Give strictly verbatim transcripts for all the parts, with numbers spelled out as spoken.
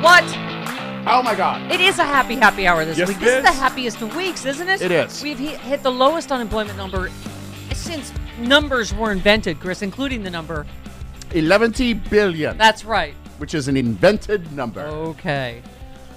What? Oh, my God. It is a happy, happy hour this yes, week. This is. is the happiest of weeks, isn't it? It is. We've hit the lowest unemployment number since numbers were invented, Chris, including the number... eleven billion. That's right. Which is an invented number. Okay.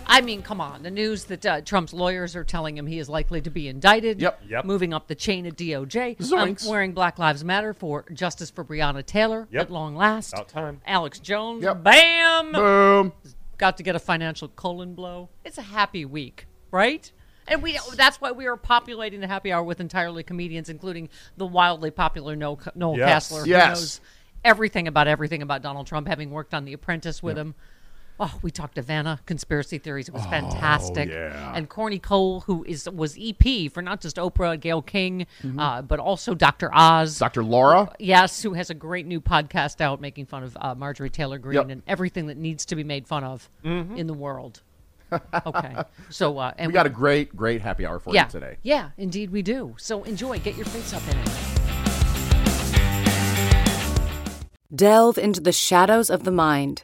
I mean, come on. The news that uh, Trump's lawyers are telling him he is likely to be indicted. Yep. Yep. Moving up the chain at D O J. Zoinks. I'm wearing Black Lives Matter for justice for Breonna Taylor. Yep. At long last. About time. Alex Jones. Yep. Bam! Boom. Got to get a financial colon blow. It's a happy week, right? And we that's why we are populating the happy hour with entirely comedians, including the wildly popular Noel Casler, who knows everything about everything about Donald Trump, having worked on The Apprentice with yeah. him. Oh, we talked to Vanna Conspiracy Theories. It was oh, fantastic. Yeah. And Corny Cole, who is was E P for not just Oprah, Gayle King, mm-hmm. uh, but also Doctor Oz. Doctor Laura. Uh, yes, who has a great new podcast out making fun of uh, Marjorie Taylor Greene yep. and everything that needs to be made fun of mm-hmm. in the world. Okay. so uh, and we, we got a great, great happy hour for yeah, you today. Yeah, indeed we do. So enjoy. Get your face up in it. Delve into the shadows of the mind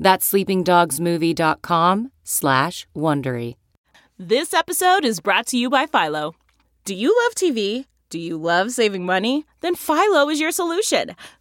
That's sleepingdogsmovie.com slash Wondery. This episode is brought to you by Philo. Do you love T V? Do you love saving money? Then Philo is your solution.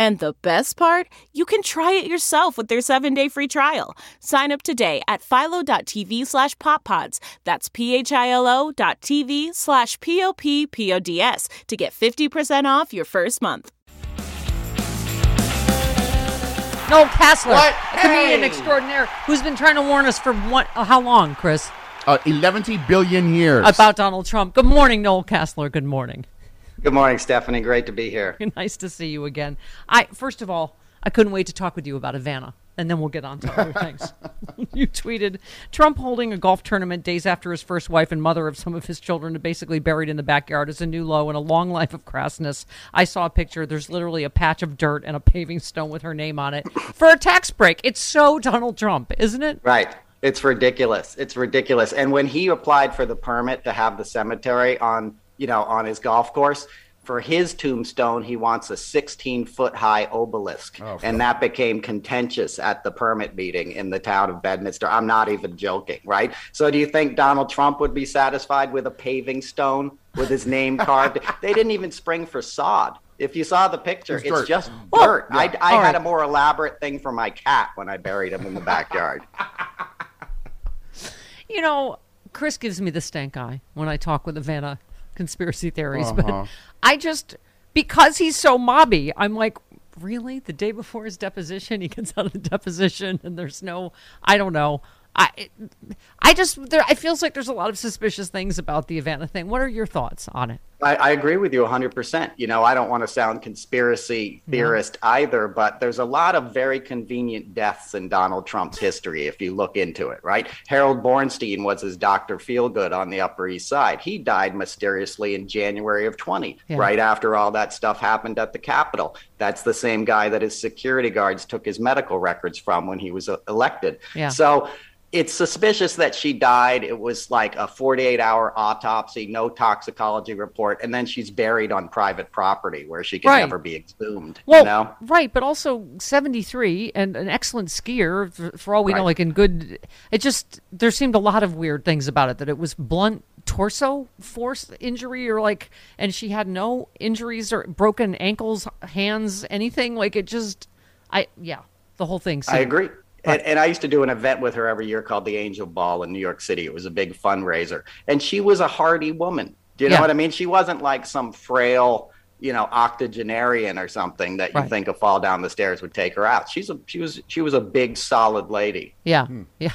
And the best part? You can try it yourself with their seven-day free trial. Sign up today at philo.tv slash poppods. That's P-H-I-L-O dot TV slash P-O-P-P-O-D-S to get fifty percent off your first month. Noel Casler, what? a comedian hey. extraordinaire who's been trying to warn us for what, uh, how long, Chris? Uh, eleven billion years. About Donald Trump. Good morning, Noel Casler. Good morning. Good morning, Stephanie. Great to be here. Nice to see you again. I First of all, I couldn't wait to talk with you about Ivana, and then we'll get on to other things. You tweeted, Trump holding a golf tournament days after his first wife and mother of some of his children are basically buried in the backyard is a new low and a long life of crassness. I saw a picture. There's literally a patch of dirt and a paving stone with her name on it for a tax break. It's so Donald Trump, isn't it? Right. It's ridiculous. It's ridiculous. And when he applied for the permit to have the cemetery on you know, on his golf course, for his tombstone, he wants a sixteen-foot-high obelisk. Oh, and that became contentious at the permit meeting in the town of Bedminster. I'm not even joking, right? So do you think Donald Trump would be satisfied with a paving stone with his name carved? They didn't even spring for sod. If you saw the picture, it's, it's dirt. just oh, dirt. Yeah. I, I had right. a more elaborate thing for my cat when I buried him in the backyard. You know... Chris gives me the stank eye when I talk with Ivana Conspiracy Theories, uh-huh. but I just, because he's so mobby, I'm like, really? The day before his deposition, he gets out of the deposition and there's no, I don't know. I I just, there, it feels like there's a lot of suspicious things about the Ivana thing. What are your thoughts on it? I, I agree with you one hundred percent. You know, I don't want to sound conspiracy theorist mm-hmm. either, but there's a lot of very convenient deaths in Donald Trump's history if you look into it, right? Harold Bornstein was his Doctor Feelgood on the Upper East Side. He died mysteriously in January of twenty, yeah. right after all that stuff happened at the Capitol. That's the same guy that his security guards took his medical records from when he was elected. Yeah. So it's suspicious that she died. It was like a forty-eight hour autopsy, no toxicology report, and then she's buried on private property where she can right. never be exhumed. Well, you know? Right, but also seventy-three and an excellent skier, for, for all we right. know, like in good. It just, there seemed a lot of weird things about it, that it was blunt torso force injury, or like, and she had no injuries or broken ankles, hands, anything. Like it just, I, yeah, the whole thing seemed, I agree. And, and I used to do an event with her every year called the Angel Ball in New York City. It was a big fundraiser. And she was a hardy woman. Do you yeah. know what I mean? She wasn't like some frail, you know, octogenarian or something that you right. think a fall down the stairs would take her out. She's a she was she was a big, solid lady. Yeah. Hmm. Yeah.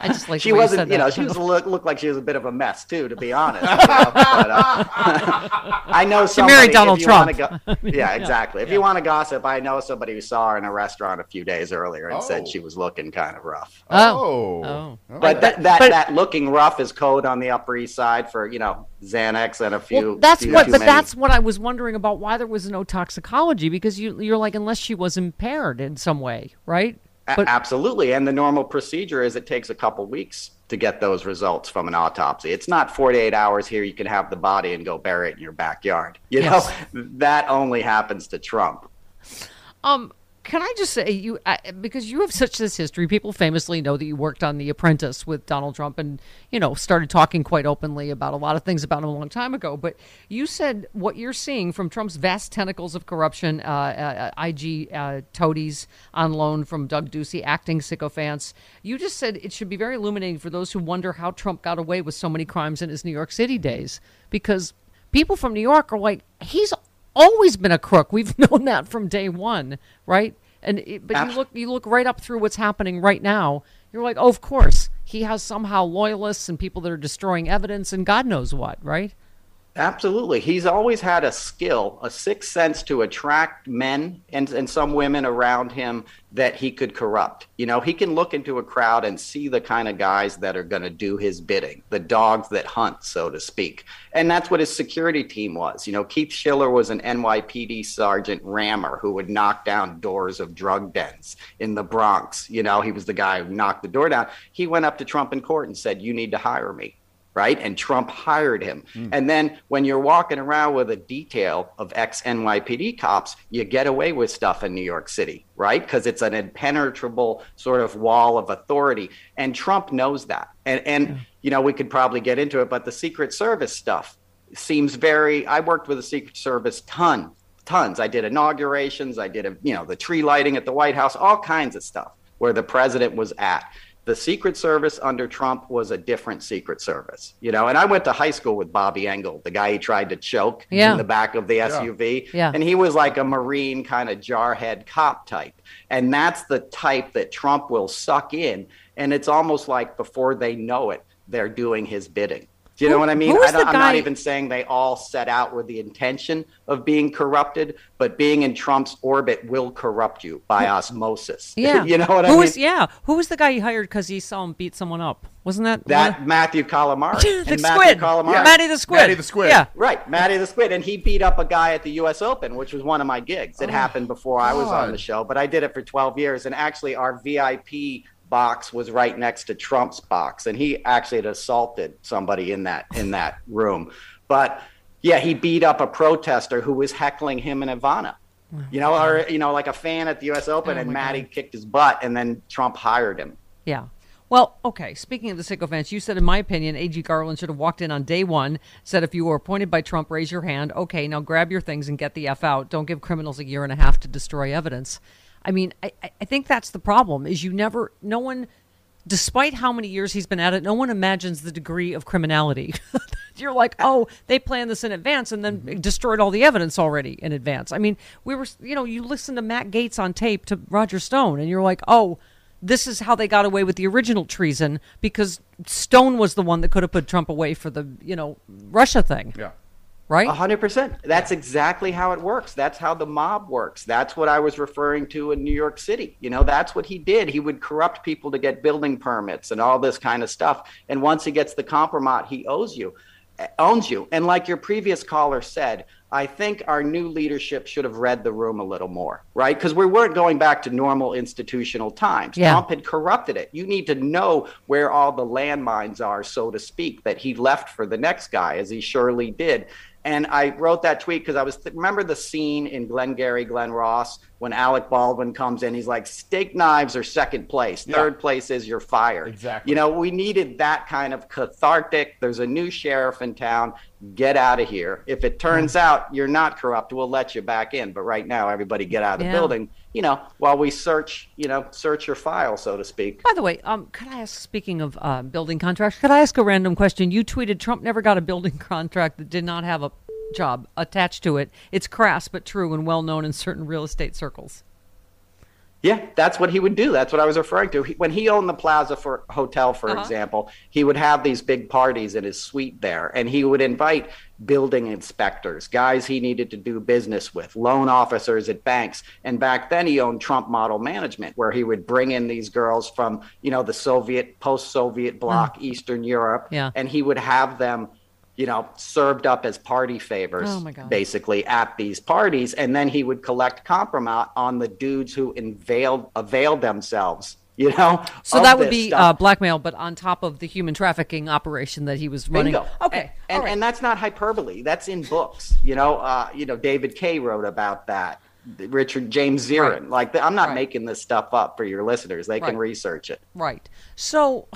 I just like she wasn't, you, you know, she was look, looked like she was a bit of a mess, too, to be honest. You know? But, uh, I know somebody. She married Donald Trump. Go- yeah, exactly. If yeah. you want to gossip, I know somebody who saw her in a restaurant a few days earlier and oh. said she was looking kind of rough. Oh. oh. But that that, but, that looking rough is code on the Upper East Side for, you know, Xanax and a few. Well, that's few, what, but many. That's what I was wondering about, why there was no toxicology, because you, you're like, unless she was impaired in some way, right? But- Absolutely. And the normal procedure is it takes a couple weeks to get those results from an autopsy. It's not forty-eight hours here. You can have the body and go bury it in your backyard. You yes. know, that only happens to Trump. Um, can I just say, you I, because you have such this history, people famously know that you worked on The Apprentice with Donald Trump and, you know, started talking quite openly about a lot of things about him a long time ago. But you said what you're seeing from Trump's vast tentacles of corruption, uh, uh, I G uh, toadies on loan from Doug Ducey, acting sycophants. You just said it should be very illuminating for those who wonder how Trump got away with so many crimes in his New York City days, because people from New York are like, he's always been a crook. We've known that from day one, right? And it, but Absolutely. you look you look right up through what's happening right now. You're like, oh, of course, he has somehow loyalists and people that are destroying evidence and God knows what, right? Absolutely. He's always had a skill, a sixth sense to attract men and, and some women around him that he could corrupt. You know, he can look into a crowd and see the kind of guys that are going to do his bidding, the dogs that hunt, so to speak. And that's what his security team was. You know, Keith Schiller was an N Y P D sergeant rammer who would knock down doors of drug dens in the Bronx. You know, he was the guy who knocked the door down. He went up to Trump in court and said, you need to hire me. Right? And Trump hired him. Mm. And then when you're walking around with a detail of ex-N Y P D cops, you get away with stuff in New York City, right? Because it's an impenetrable sort of wall of authority. And Trump knows that. And, and yeah. you know, we could probably get into it, but the Secret Service stuff seems very, I worked with the Secret Service ton, tons. I did inaugurations. I did, a, you know, the tree lighting at the White House, all kinds of stuff where the president was at. The Secret Service under Trump was a different Secret Service, you know, and I went to high school with Bobby Engel, the guy he tried to choke yeah. in the back of the S U V. Yeah. Yeah. And he was like a Marine kind of jarhead cop type. And that's the type that Trump will suck in. And it's almost like before they know it, they're doing his bidding. Do you who, know what I mean? I don't, I'm not even saying they all set out with the intention of being corrupted, but being in Trump's orbit will corrupt you by who, osmosis. Yeah. You know what who I mean? Is, yeah. Who was the guy you hired because he saw him beat someone up? Wasn't that? That one? Matthew Calamari. the and squid. Matthew Calamari. Yeah. Matty the squid. Matty the squid. Yeah. Right. Matty the squid. And he beat up a guy at the U S Open, which was one of my gigs. It oh, happened before God. I was on the show, but I did it for twelve years. And actually our V I P box was right next to Trump's box, and he actually had assaulted somebody in that in that room. But yeah, he beat up a protester who was heckling him and Ivana, you know, or you know, like a fan at the U S Open, oh, and Matty God. kicked his butt, and then Trump hired him. Yeah. Well, okay, speaking of the sycophants, you said, in my opinion, A G Garland should have walked in on day one, said, if you were appointed by Trump, raise your hand. Okay, now grab your things and get the F out. Don't give criminals a year and a half to destroy evidence. I mean, I, I think that's the problem, is you never, no one, despite how many years he's been at it, no one imagines the degree of criminality. You're like, oh, they planned this in advance and then mm-hmm. destroyed all the evidence already in advance. I mean, we were, you know, you listen to Matt Gaetz on tape to Roger Stone and you're like, oh, this is how they got away with the original treason because Stone was the one that could have put Trump away for the, you know, Russia thing. Yeah. Right? one hundred percent. That's exactly how it works. That's how the mob works. That's what I was referring to in New York City. You know, that's what he did. He would corrupt people to get building permits and all this kind of stuff. And once he gets the compromise, he owes you, owns you. And like your previous caller said, I think our new leadership should have read the room a little more, right? Because we weren't going back to normal institutional times. Yeah. Trump had corrupted it. You need to know where all the landmines are, so to speak, that he left for the next guy, as he surely did. And I wrote that tweet because I was th- remember the scene in Glengarry Glen Ross when Alec Baldwin comes in, he's like, steak knives are second place. Yeah. Third place is you're fired. Exactly. You know, we needed that kind of cathartic. There's a new sheriff in town. Get out of here. If it turns mm-hmm. out you're not corrupt, we'll let you back in. But right now, everybody get out of yeah. the building, you know, while we search, you know, search your file, so to speak. By the way, um, could I ask, speaking of uh, building contracts, could I ask a random question? You tweeted Trump never got a building contract that did not have a job attached to it. It's crass, but true and well-known in certain real estate circles. Yeah, that's what he would do. That's what I was referring to. He, when he owned the Plaza for Hotel, for uh-huh. example, he would have these big parties in his suite there, and he would invite building inspectors, guys he needed to do business with, loan officers at banks. And back then he owned Trump Model Management, where he would bring in these girls from, you know, the Soviet, post-Soviet bloc, uh-huh. Eastern Europe, yeah. and he would have them, you know, served up as party favors, oh basically, at these parties. And then he would collect compromise on the dudes who availed, availed themselves, you know. So that would be uh, blackmail, but on top of the human trafficking operation that he was running. Bingo. Okay. And, and, right. and that's not hyperbole. That's in books. You know, uh, you know, David Kay wrote about that. Richard James Zirin. Right. Like, I'm not right. making this stuff up for your listeners. They right. can research it. Right. So...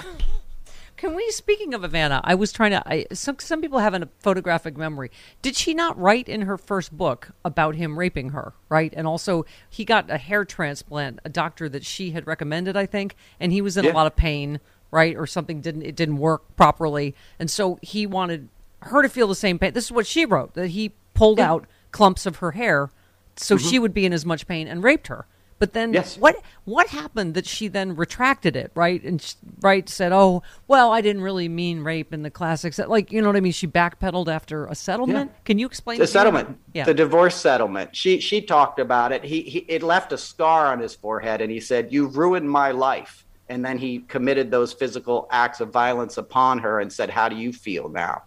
Can we, speaking of Ivana, I was trying to, I, some, some people have a photographic memory. Did she not write in her first book about him raping her, right? And also he got a hair transplant, a doctor that she had recommended, I think, and he was in yeah. a lot of pain, right? Or something didn't, it didn't work properly. And so he wanted her to feel the same pain. This is what she wrote, that he pulled yeah. out clumps of her hair so mm-hmm. she would be in as much pain and raped her. But then yes. what what happened that she then retracted it, right? And she, right said, oh, well, I didn't really mean rape in the classics. Like, you know what I mean? She backpedaled after a settlement. Yeah. Can you explain the settlement? Yeah. The divorce settlement. She she talked about it. He, he It left a scar on his forehead, and he said, you ruined my life. And then he committed those physical acts of violence upon her and said, how do you feel now?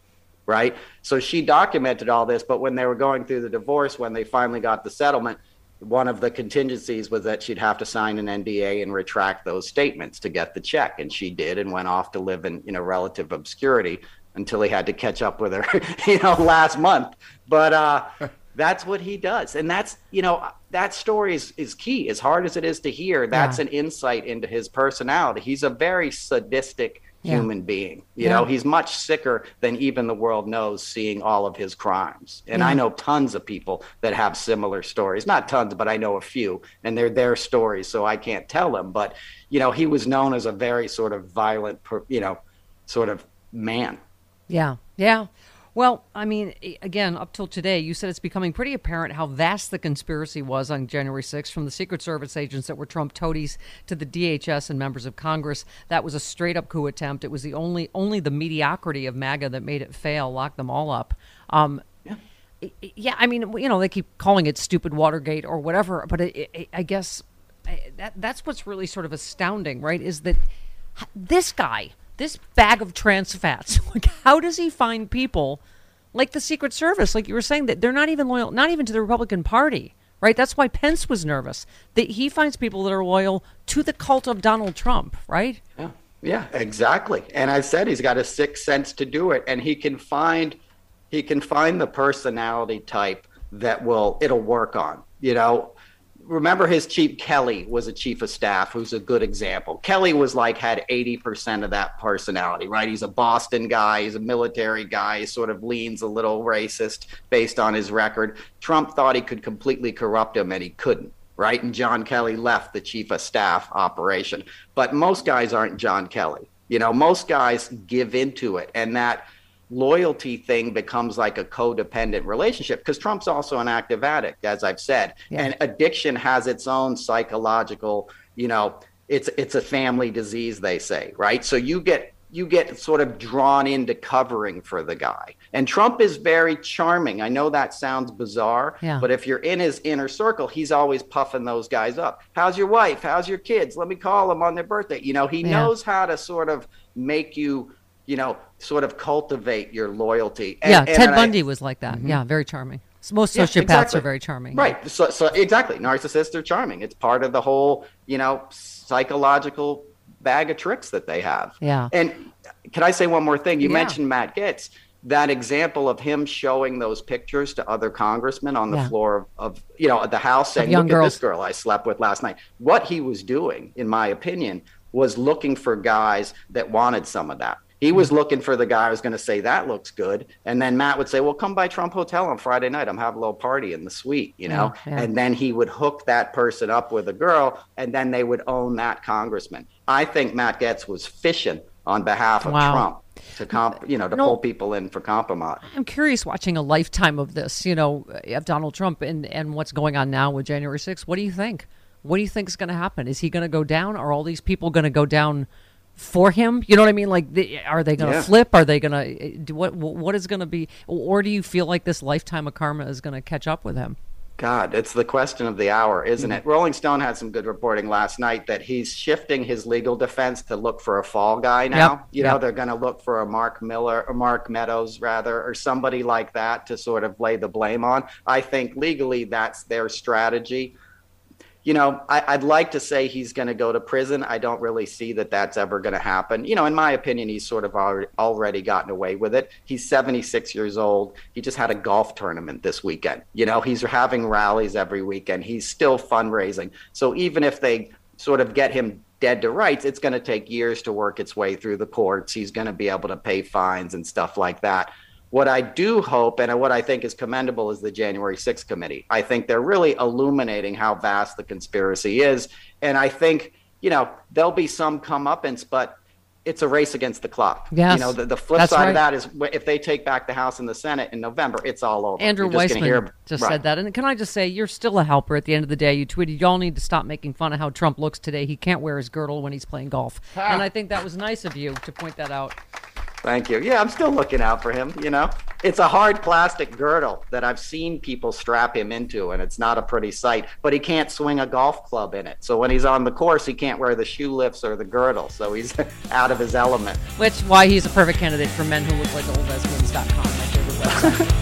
Right? So she documented all this. But when they were going through the divorce, when they finally got the settlement, one of the contingencies was that she'd have to sign an N D A and retract those statements to get the check. And she did, and went off to live in, you know, relative obscurity until he had to catch up with her, you know, last month. But uh, that's what he does. And that's, you know, that story is, is key. As hard as it is to hear, that's yeah. an insight into his personality. He's a very sadistic yeah. human being. You yeah. know, he's much sicker than even the world knows, seeing all of his crimes. And yeah. I know tons of people that have similar stories, not tons, but I know a few, and they're their stories. So I can't tell them, but you know, he was known as a very sort of violent, you know, sort of man. Yeah. Yeah. Well, I mean, again, up till today, you said it's becoming pretty apparent how vast the conspiracy was on January sixth, from the Secret Service agents that were Trump toadies to the D H S and members of Congress. That was a straight-up coup attempt. It was the only only the mediocrity of MAGA that made it fail, locked them all up. Um, yeah. yeah, I mean, you know, they keep calling it stupid Watergate or whatever, but it, it, I guess that that's what's really sort of astounding, right, is that this guy... This bag of trans fats, like, how does he find people like the Secret Service? Like you were saying, that they're not even loyal, not even to the Republican Party, right? That's why Pence was nervous, that he finds people that are loyal to the cult of Donald Trump, right? Yeah, yeah, exactly. And I said he's got a sixth sense to do it, and he can find he can find the personality type that will it'll work on, you know. Remember, his chief, Kelly, was a chief of staff who's a good example. Kelly was like, had eighty percent of that personality, right? He's a Boston guy. He's a military guy. He sort of leans a little racist based on his record. Trump thought he could completely corrupt him, and he couldn't. right? And John Kelly left the chief of staff operation. But most guys aren't John Kelly. You know, most guys give into it. And that loyalty thing becomes like a codependent relationship, because Trump's also an active addict, as I've said. Yeah. And addiction has its own psychological, you know, it's it's a family disease, they say, right? So you get you get sort of drawn into covering for the guy. And Trump is very charming. I know that sounds bizarre, yeah. but if you're in his inner circle, he's always puffing those guys up. How's your wife? How's your kids? Let me call them on their birthday. You know, he yeah. knows how to sort of make you, you know, sort of cultivate your loyalty. And, yeah, and Ted Bundy I, was like that. Mm-hmm. Yeah, very charming. Most sociopaths yeah, exactly. are very charming. Right. So, so exactly. Narcissists are charming. It's part of the whole, you know, psychological bag of tricks that they have. Yeah. And can I say one more thing? You yeah. mentioned Matt Gaetz. That example of him showing those pictures to other congressmen on the yeah. floor of, of, you know, the House, saying, look girls. at this girl I slept with last night. What he was doing, in my opinion, was looking for guys that wanted some of that. He was looking for the guy who was going to say, that looks good. And then Matt would say, well, come by Trump Hotel on Friday night. I'm having a little party in the suite, you know. Yeah, yeah. And then he would hook that person up with a girl, and then they would own that congressman. I think Matt Gaetz was fishing on behalf of wow. Trump to, comp- you know, to no, pull people in for compromise. I'm curious, watching a lifetime of this, you know, of Donald Trump and, and what's going on now with January sixth. What do you think? What do you think is going to happen? Is he going to go down? Are all these people going to go down for him? You know what I mean? Like, the, are they going to yeah. flip? Are they going to do what? What is going to be? Or do you feel like this lifetime of karma is going to catch up with him? God, it's the question of the hour, isn't mm-hmm. it? Rolling Stone had some good reporting last night that he's shifting his legal defense to look for a fall guy now. Yep. You yep. know, they're going to look for a Mark Miller or Mark Meadows, rather, or somebody like that to sort of lay the blame on. I think legally that's their strategy. You know, I, I'd like to say he's going to go to prison. I don't really see that that's ever going to happen. You know, in my opinion, he's sort of already, already gotten away with it. He's seventy-six years old. He just had a golf tournament this weekend. You know, he's having rallies every weekend. He's still fundraising. So even if they sort of get him dead to rights, it's going to take years to work its way through the courts. He's going to be able to pay fines and stuff like that. What I do hope, and what I think is commendable, is the January sixth committee. I think they're really illuminating how vast the conspiracy is. And I think, you know, there'll be some comeuppance, but it's a race against the clock. Yes, you know, the, the flip that's side right. of that is if they take back the House and the Senate in November, it's all over. Andrew just Weissman hear, just right. said that. And can I just say, you're still a helper at the end of the day. You tweeted, y'all need to stop making fun of how Trump looks today. He can't wear his girdle when he's playing golf. Ah. And I think that was nice of you to point that out. Thank you. Yeah, I'm still looking out for him, you know. It's a hard plastic girdle that I've seen people strap him into, and it's not a pretty sight, but he can't swing a golf club in it. So when he's on the course, he can't wear the shoe lifts or the girdle, so he's out of his element. Which why he's a perfect candidate for men who look like old as wins dot com, my favorite website.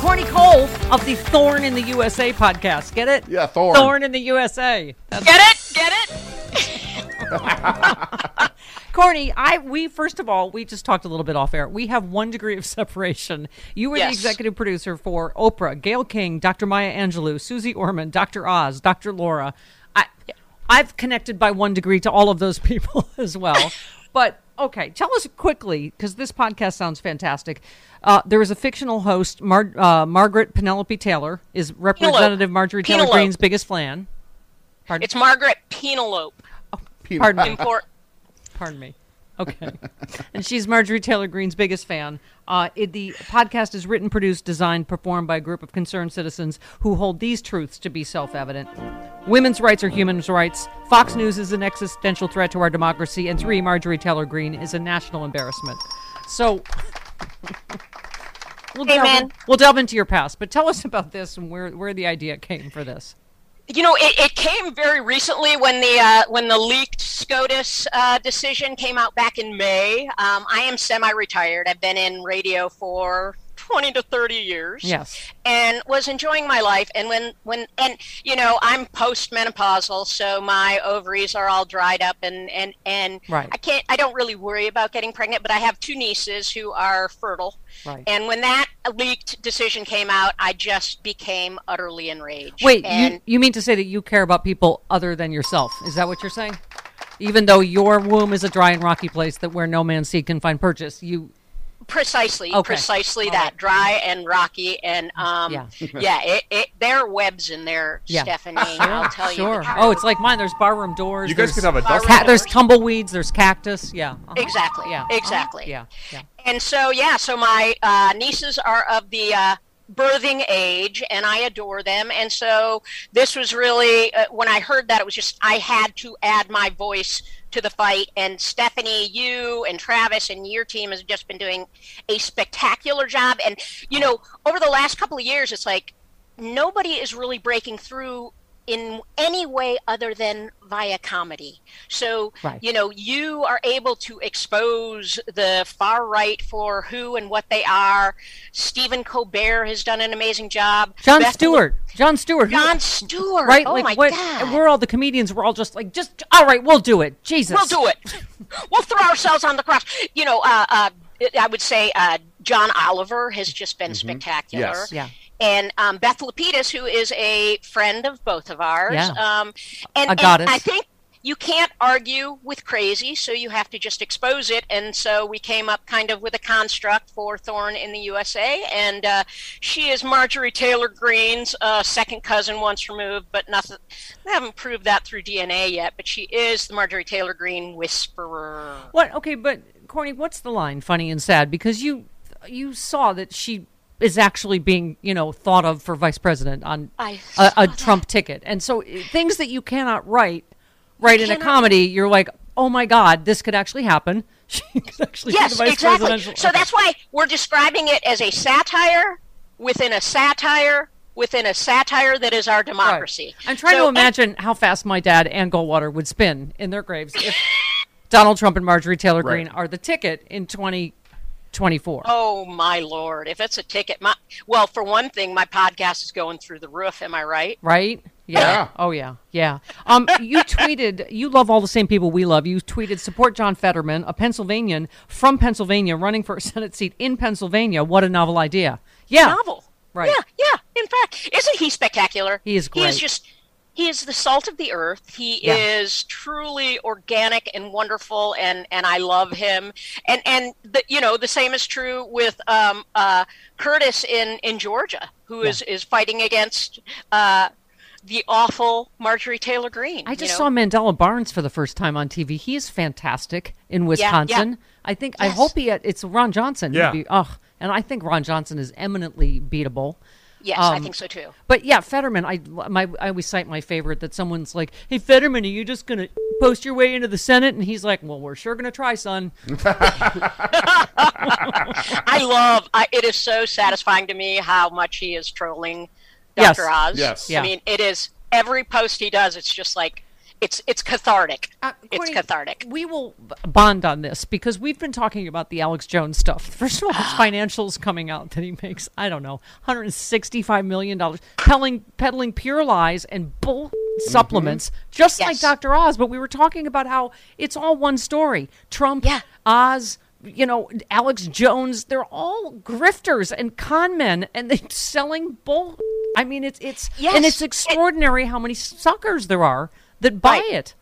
Corny Cole of the Thorn in the U S A podcast. Get it? Yeah, Thorn. Thorn in the U S A. That's Get it? Get it? Corny, I we first of all, we just talked a little bit off air. We have one degree of separation. You were yes. the executive producer for Oprah, Gayle King, Doctor Maya Angelou, Susie Orman, Doctor Oz, Doctor Laura. I, I've connected by one degree to all of those people as well. But okay, tell us quickly, because this podcast sounds fantastic. Uh, there is a fictional host, Mar- uh, Margaret Penelope Taylor, is Representative Marjorie Taylor Greene's biggest fan. Pardon? It's Margaret Penelope. Oh, Penelope. Pardon me. Import- Pardon me. Okay. And she's Marjorie Taylor Greene's biggest fan. Uh, it, the podcast is written, produced, designed, performed by a group of concerned citizens who hold these truths to be self-evident. Women's rights are human rights. Fox News is an existential threat to our democracy. And three, Marjorie Taylor Greene is a national embarrassment. So we'll, delve in, we'll delve into your past. But tell us about this and where, where the idea came for this. You know, it, it came very recently when the uh, when the leaked SCOTUS uh, decision came out back in May. Um, I am semi-retired. I've been in radio for twenty to thirty years. Yes. And was enjoying my life. And when, when and you know, I'm postmenopausal, so my ovaries are all dried up, and and and right. I can't. I don't really worry about getting pregnant. But I have two nieces who are fertile. Right. And when that leaked decision came out, I just became utterly enraged. Wait, and you, you mean to say that you care about people other than yourself? Is that what you're saying? Even though your womb is a dry and rocky place that where no man's seed can find purchase, you. Precisely, okay. precisely All that right. dry and rocky, and um, yeah, yeah it, it, there are webs in there, yeah. Stephanie. I'll tell sure. you. Sure. Oh, it's like mine. There's barroom doors. You guys could have a dust. Ca- there's tumbleweeds. There's cactus. Yeah. Uh-huh. Exactly. Yeah. Exactly. Uh-huh. Yeah. yeah. And so, yeah. So my uh, nieces are of the uh, birthing age, and I adore them. And so this was really uh, when I heard that, it was just I had to add my voice to the fight. And Stephanie, you and Travis and your team has just been doing a spectacular job. And, you know, over the last couple of years, it's like nobody is really breaking through in any way other than via comedy. So, right. you know, you are able to expose the far right for who and what they are. Stephen Colbert has done an amazing job. Jon Stewart. Jon Stewart. Jon Stewart. Right? Oh, like, my what, God. We're all the comedians. We're all just like, just, all right, we'll do it. Jesus. We'll do it. We'll throw ourselves on the cross. You know, uh, uh, I would say uh, John Oliver has just been mm-hmm. spectacular. Yes. Yeah. And um, Beth Lapidus, who is a friend of both of ours. Yeah. Um, and, a goddess. And I think you can't argue with crazy, so you have to just expose it. And so we came up kind of with a construct for Thorn in the U S A. And uh, she is Marjorie Taylor Greene's uh, second cousin once removed, but nothing. They haven't proved that through D N A yet, but she is the Marjorie Taylor Greene whisperer. What? Okay, but Corny, what's the line, funny and sad? Because you you saw that she is actually being, you know, thought of for vice president on a, a Trump ticket. And so things that you cannot write, write you in a comedy, you're like, oh, my God, this could actually happen. She's actually yes, vice exactly. presidential. So okay. That's why we're describing it as a satire within a satire within a satire that is our democracy. Right. I'm trying so, to imagine and- how fast my dad and Goldwater would spin in their graves if Donald Trump and Marjorie Taylor right. Greene are the ticket in twenty twenty-four. Oh my Lord! If it's a ticket, my well, for one thing, my podcast is going through the roof. Am I right? Right? Yeah. yeah. Oh yeah. Yeah. Um, you tweeted. You love all the same people we love. You tweeted support John Fetterman, a Pennsylvanian from Pennsylvania, running for a Senate seat in Pennsylvania. What a novel idea! Yeah. Novel. Right. Yeah. Yeah. In fact, isn't he spectacular? He is great. He is just. He is the salt of the earth. He yeah. is truly organic and wonderful, and, and I love him. And and the, you know the same is true with um, uh, Curtis in, in Georgia, who yeah. is, is fighting against uh, the awful Marjorie Taylor Greene. I just you know? saw Mandela Barnes for the first time on T V. He is fantastic in Wisconsin. Yeah, yeah. I think yes. I hope he. It's Ron Johnson. Yeah. Be, oh, and I think Ron Johnson is eminently beatable. Yes, um, I think so too. But yeah, Fetterman, I my I always cite my favorite that someone's like, "Hey Fetterman, are you just gonna post your way into the Senate?" And he's like, "Well, we're sure gonna try, son." I love. I, it is so satisfying to me how much he is trolling Doctor Yes. Oz. Yes, yeah. I mean, it is every post he does. It's just like it's it's cathartic. Uh, Courtney, it's cathartic. We will bond on this because we've been talking about the Alex Jones stuff. First of all, his financials coming out that he makes, I don't know, one hundred sixty-five million dollars, peddling, peddling pure lies and bull mm-hmm. supplements, just yes. like Doctor Oz. But we were talking about how it's all one story. Trump, yeah. Oz, you know, Alex Jones, they're all grifters and con men, and they're selling bull. I mean, it's, it's yes. and it's extraordinary it- how many suckers there are that buy right. it.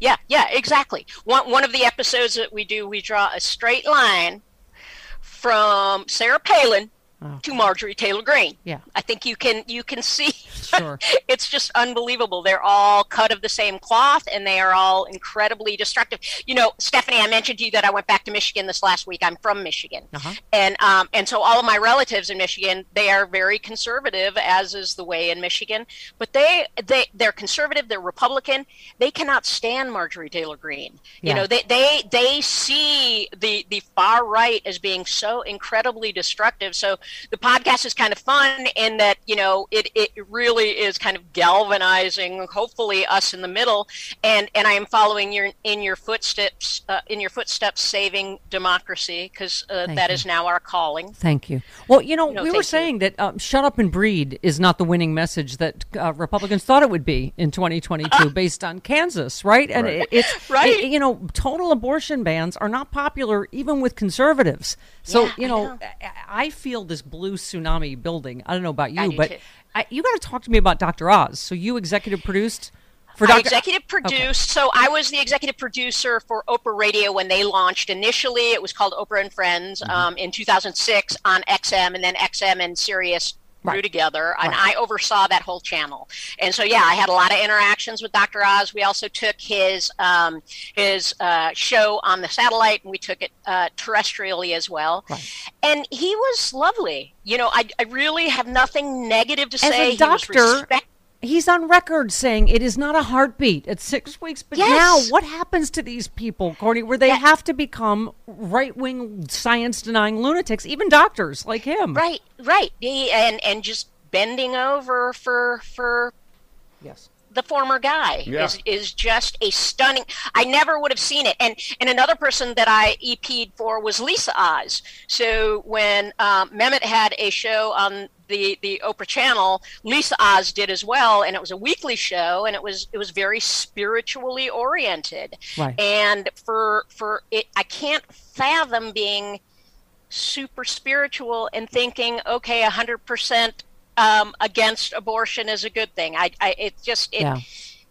Yeah, yeah, exactly. One one of the episodes that we do, we draw a straight line from Sarah Palin oh. to Marjorie Taylor Greene. Yeah, I think you can you can see Sure. It's just unbelievable. They're all cut of the same cloth, and they are all incredibly destructive. You know, Stephanie, I mentioned to you that I went back to Michigan this last week. I'm from Michigan. Uh-huh. And um, and so all of my relatives in Michigan, they are very conservative, as is the way in Michigan. But they, they, they're conservative, they're Republican. They cannot stand Marjorie Taylor Greene. Yeah. You know, they, they, they see the, the far right as being so incredibly destructive. So the podcast is kind of fun in that, you know, it, it really is kind of galvanizing, hopefully, us in the middle. And, and I am following your, in your footsteps, uh, in your footsteps, saving democracy, because uh, that you. is now our calling. Thank you. Well, you know, no, we were saying you. that um, shut up and breed is not the winning message that uh, Republicans thought it would be in twenty twenty-two uh, based on Kansas, right? And right. It, it's, right. It, you know, total abortion bans are not popular even with conservatives. So, yeah, you know, I know, I feel this blue tsunami building. I don't know about you, but I, you got to talk to me about Doctor Oz. So you executive produced... I executive produced. Okay. So I was the executive producer for Oprah Radio when they launched initially. It was called Oprah and Friends, mm-hmm. um, in two thousand six on X M, and then X M and Sirius grew right. together. Right. And I oversaw that whole channel. And so, yeah, I had a lot of interactions with Doctor Oz. We also took his um, his uh, show on the satellite, and we took it uh, terrestrially as well. Right. And he was lovely. You know, I, I really have nothing negative to as say. As a doctor... He was respect- He's on record saying it is not a heartbeat at six weeks. But yes. now what happens to these people, Corny, where they yeah. have to become right-wing, science-denying lunatics, even doctors like him? Right, right. And and just bending over for for yes. the former guy yeah. is, is just a stunning... I never would have seen it. And and another person that I E P'd for was Lisa Oz. So when um, Mehmet had a show on... the the Oprah channel, Lisa Oz did as well, and it was a weekly show, and it was it was very spiritually oriented. Right. And for for it, I can't fathom being super spiritual and thinking, okay, a hundred percent against abortion is a good thing. I, I it just it yeah.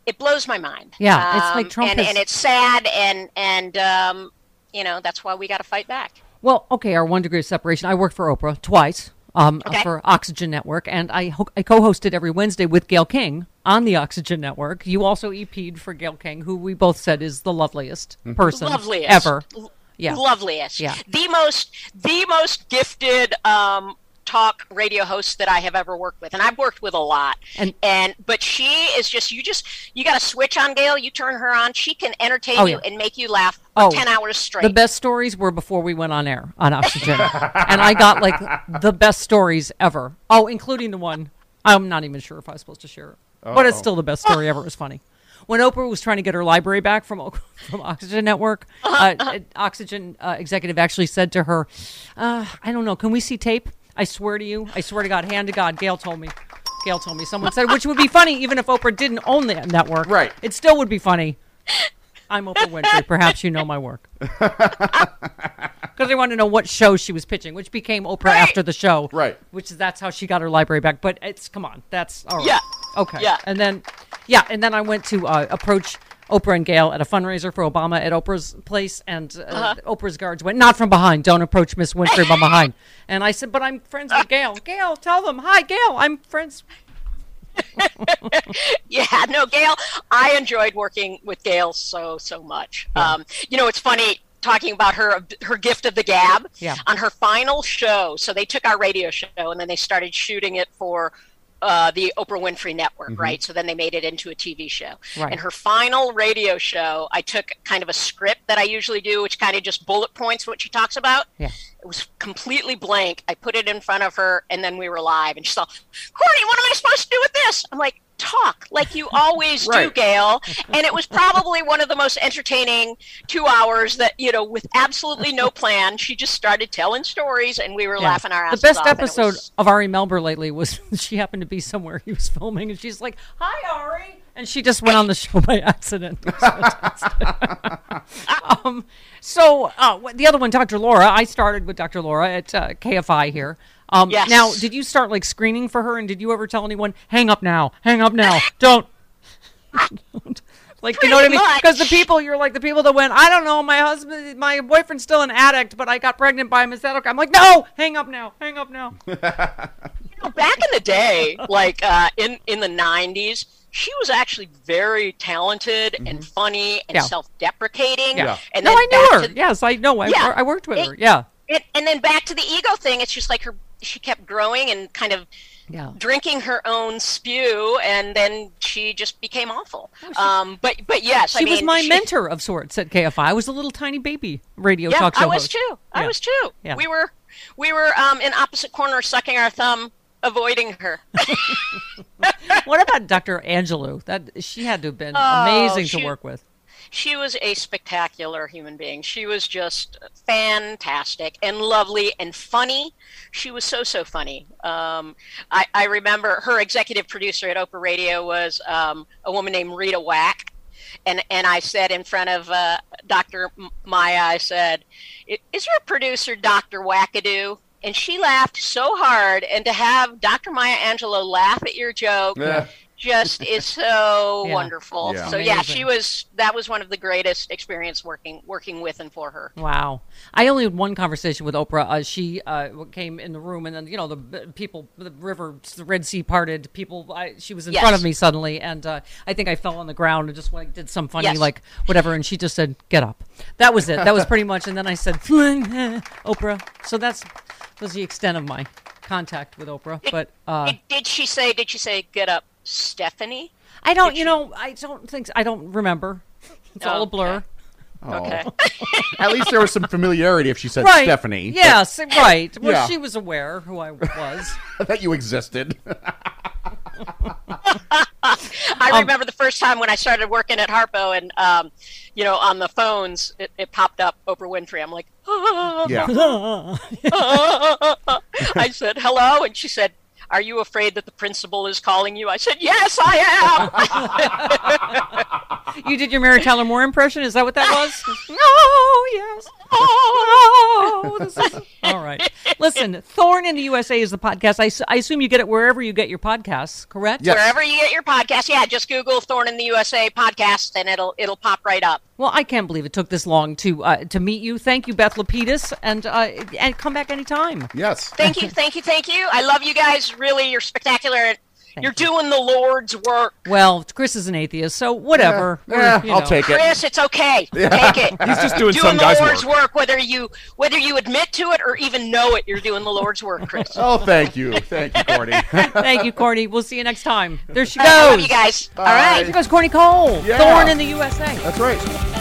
it blows my mind. Yeah, um, it's like Trump, and, is- and it's sad, and and um, you know, that's why we got to fight back. Well, okay, our one degree of separation. I worked for Oprah twice. Um, okay. For Oxygen Network, and I, ho- I co-hosted every Wednesday with Gayle King on the Oxygen Network. You also E P'd for Gayle King, who we both said is the loveliest mm-hmm. person loveliest. ever. L- yeah, loveliest. Yeah, the most the most gifted um, talk radio host that I have ever worked with, and I've worked with a lot. And and but she is just you just you got to switch on Gayle. You turn her on, she can entertain oh, you yeah. and make you laugh. Oh, ten hours straight. The best stories were before we went on air on Oxygen. And I got like the best stories ever. Oh, including the one. I'm not even sure if I was supposed to share it. Uh-oh. But it's still the best story ever. It was funny. When Oprah was trying to get her library back from from Oxygen Network, uh, uh-huh. Oxygen uh, executive actually said to her, uh, I don't know, can we see tape? I swear to you. I swear to God, hand to God, Gayle told me. Gayle told me. Someone said, which would be funny even if Oprah didn't own the network. Right. It still would be funny. I'm Oprah Winfrey. Perhaps you know my work. Because they wanted to know what show she was pitching, which became Oprah right. after the show. Right. Which is, that's how she got her library back. But it's, come on. That's, all right. Yeah. Okay. Yeah. And then, yeah. And then I went to uh, approach Oprah and Gayle at a fundraiser for Obama at Oprah's place. And uh, uh-huh. Oprah's guards went, not from behind. Don't approach Miss Winfrey from behind. And I said, but I'm friends with Gayle. Gayle, tell them. Hi, Gayle. I'm friends yeah, no, Gayle, I enjoyed working with Gayle so, so much. Yeah. Um, you know, it's funny talking about her her gift of the gab yeah. on her final show. So they took our radio show and then they started shooting it for uh, the Oprah Winfrey Network, mm-hmm. right? So then they made it into a T V show. Right. And her final radio show, I took kind of a script that I usually do, which kind of just bullet points what she talks about. Yeah. It was completely blank. I put it in front of her, and then we were live. And she's all, Corny, what am I supposed to do with this? I'm like, talk like you always right. do, Gayle. And it was probably one of the most entertaining two hours that, you know, with absolutely no plan. She just started telling stories, and we were yeah. laughing our asses off. The best off, episode was... of Ari Melber lately was she happened to be somewhere he was filming, and she's like, hi, Ari. And she just went on the show by accident. um, so uh, the other one, Doctor Laura, I started with Doctor Laura at uh, K F I here. Um, yes. Now, did you start like screening for her? And did you ever tell anyone, hang up now, hang up now, don't. don't. Like, pretty you know what much. I mean? Because the people, you're like the people that went, I don't know, my husband, my boyfriend's still an addict, but I got pregnant by him. Is that okay? I'm like, no, hang up now, hang up now. back in the day, like uh, in, in the nineties, she was actually very talented mm-hmm. and funny and yeah. self-deprecating. Yeah. And no, I knew her. To, yes, I know. I, yeah, I worked with it, her. Yeah. It, and then back to the ego thing, it's just like her. She kept growing and kind of yeah. drinking her own spew, and then she just became awful. Oh, she, um, but but yes, she I mean, was my she, mentor of sorts at K F I. I was a little tiny baby radio yeah, talk show. I was host. too. I yeah. was too. Yeah. We were we were um, in opposite corners, sucking our thumb, avoiding her. What about Doctor Angelou? That she had to have been oh, amazing she, to work with. She was a spectacular human being. She was just fantastic and lovely and funny. She was so, so funny. Um, I, I remember her executive producer at Oprah Radio was um, a woman named Rita Wack. And and I said in front of uh, Doctor Maya, I said, is your producer Doctor Wackadoo? And she laughed so hard. And to have Doctor Maya Angelou laugh at your joke yeah. just is so yeah. wonderful. Yeah. So yeah, she was, that was one of the greatest experience working working with and for her. Wow. I only had one conversation with Oprah. Uh, she uh, came in the room and then, you know, the people, the river, the Red Sea parted, people, I, she was in yes. front of me suddenly. And uh, I think I fell on the ground and just like did some funny, yes. like whatever. And she just said, get up. That was it. That was pretty much. And then I said, Oprah. So that's, that's the extent of my contact with Oprah. Did, but uh, did she say, did she say, get up? Stephanie? I don't, Did you she... know, I don't think, I don't remember. It's oh, all a blur. Okay. Oh. okay. At least there was some familiarity if she said right. Stephanie. Yes, but... right. Well, yeah. she was aware who I was. That you existed. I um, remember the first time when I started working at Harpo and, um, you know, on the phones, it, it popped up Oprah Winfrey. I'm like, ah, yeah. ah, ah, ah. I said, hello. And she said, are you afraid that the principal is calling you? I said, yes, I am. You did your Mary Tyler Moore impression? Is that what that was? Oh, yes. Oh, this is... All right. Listen, Thorn in the U S A is the podcast. I, I assume you get it wherever you get your podcasts, correct? Yes. Wherever you get your podcasts. Yeah, just Google Thorn in the U S A podcast, and it'll it'll pop right up. Well, I can't believe it took this long to uh, to meet you. Thank you, Beth Lapidus, and uh, and come back anytime. Yes. Thank you, thank you, thank you. I love you guys. Really, you're spectacular. Thank you're you. doing the Lord's work. Well, Chris is an atheist, so whatever. Yeah, yeah, I'll know. take it. Chris, it's okay. Yeah. Take it. He's just doing, doing some the guy's Lord's work. work. Whether you whether you admit to it or even know it, you're doing the Lord's work, Chris. Oh, thank you. Thank you, Corny. Thank you, Corny. We'll see you next time. There she goes. I love you guys. Bye. All right. There goes Corny Cole. Yeah. Thorn in the U S A. That's right.